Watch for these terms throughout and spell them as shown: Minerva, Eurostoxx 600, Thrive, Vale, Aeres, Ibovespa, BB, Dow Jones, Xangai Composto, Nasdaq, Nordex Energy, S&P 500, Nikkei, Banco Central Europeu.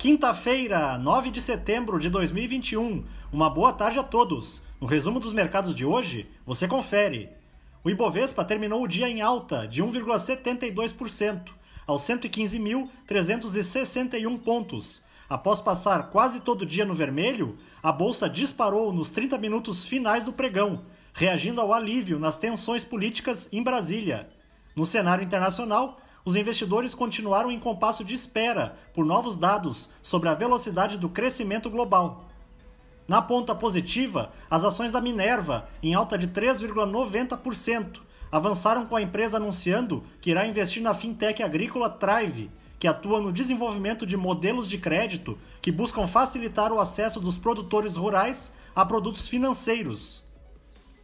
Quinta-feira, 9 de setembro de 2021. Uma boa tarde a todos. No resumo dos mercados de hoje, você confere. O Ibovespa terminou o dia em alta de 1,72%, aos 115.361 pontos. Após passar quase todo dia no vermelho, a bolsa disparou nos 30 minutos finais do pregão, reagindo ao alívio nas tensões políticas em Brasília. No cenário internacional, os investidores continuaram em compasso de espera por novos dados sobre a velocidade do crescimento global. Na ponta positiva, as ações da Minerva, em alta de 3,90%, avançaram com a empresa anunciando que irá investir na fintech agrícola Thrive, que atua no desenvolvimento de modelos de crédito que buscam facilitar o acesso dos produtores rurais a produtos financeiros.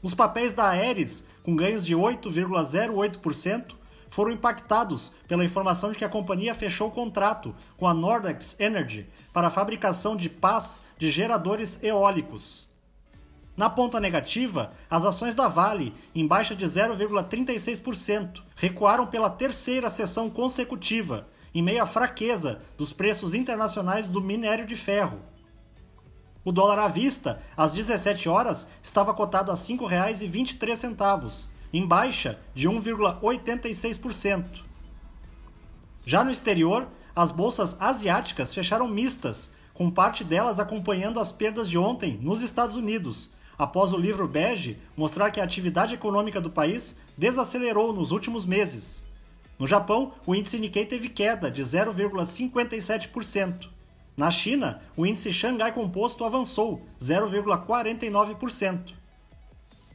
Os papéis da Aeres, com ganhos de 8,08%, foram impactados pela informação de que a companhia fechou o contrato com a Nordex Energy para a fabricação de pás de geradores eólicos. Na ponta negativa, as ações da Vale, em baixa de 0,36%, recuaram pela terceira sessão consecutiva, em meio à fraqueza dos preços internacionais do minério de ferro. O dólar à vista, às 17 horas, estava cotado a R$ 5,23. Em baixa de 1,86%. Já no exterior, as bolsas asiáticas fecharam mistas, com parte delas acompanhando as perdas de ontem nos Estados Unidos, após o livro bege mostrar que a atividade econômica do país desacelerou nos últimos meses. No Japão, o índice Nikkei teve queda de 0,57%. Na China, o índice Xangai Composto avançou 0,49%.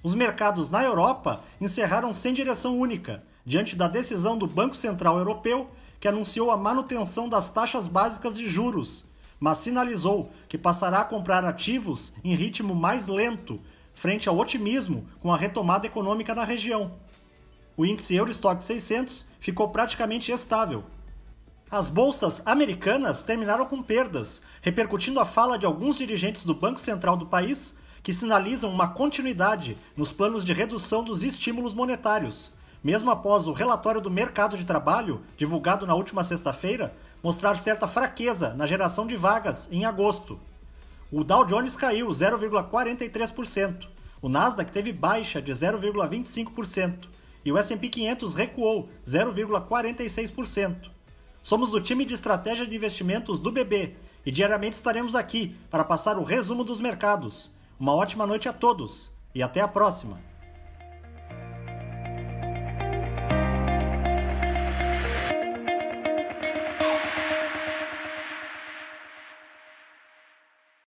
Os mercados na Europa encerraram sem direção única, diante da decisão do Banco Central Europeu, que anunciou a manutenção das taxas básicas de juros, mas sinalizou que passará a comprar ativos em ritmo mais lento, frente ao otimismo com a retomada econômica na região. O índice Eurostoxx 600 ficou praticamente estável. As bolsas americanas terminaram com perdas, repercutindo a fala de alguns dirigentes do Banco Central do país, que sinalizam uma continuidade nos planos de redução dos estímulos monetários, mesmo após o relatório do mercado de trabalho, divulgado na última sexta-feira, mostrar certa fraqueza na geração de vagas em agosto. O Dow Jones caiu 0,43%, o Nasdaq teve baixa de 0,25% e o S&P 500 recuou 0,46%. Somos do time de estratégia de investimentos do BB e diariamente estaremos aqui para passar o resumo dos mercados. Uma ótima noite a todos e até a próxima!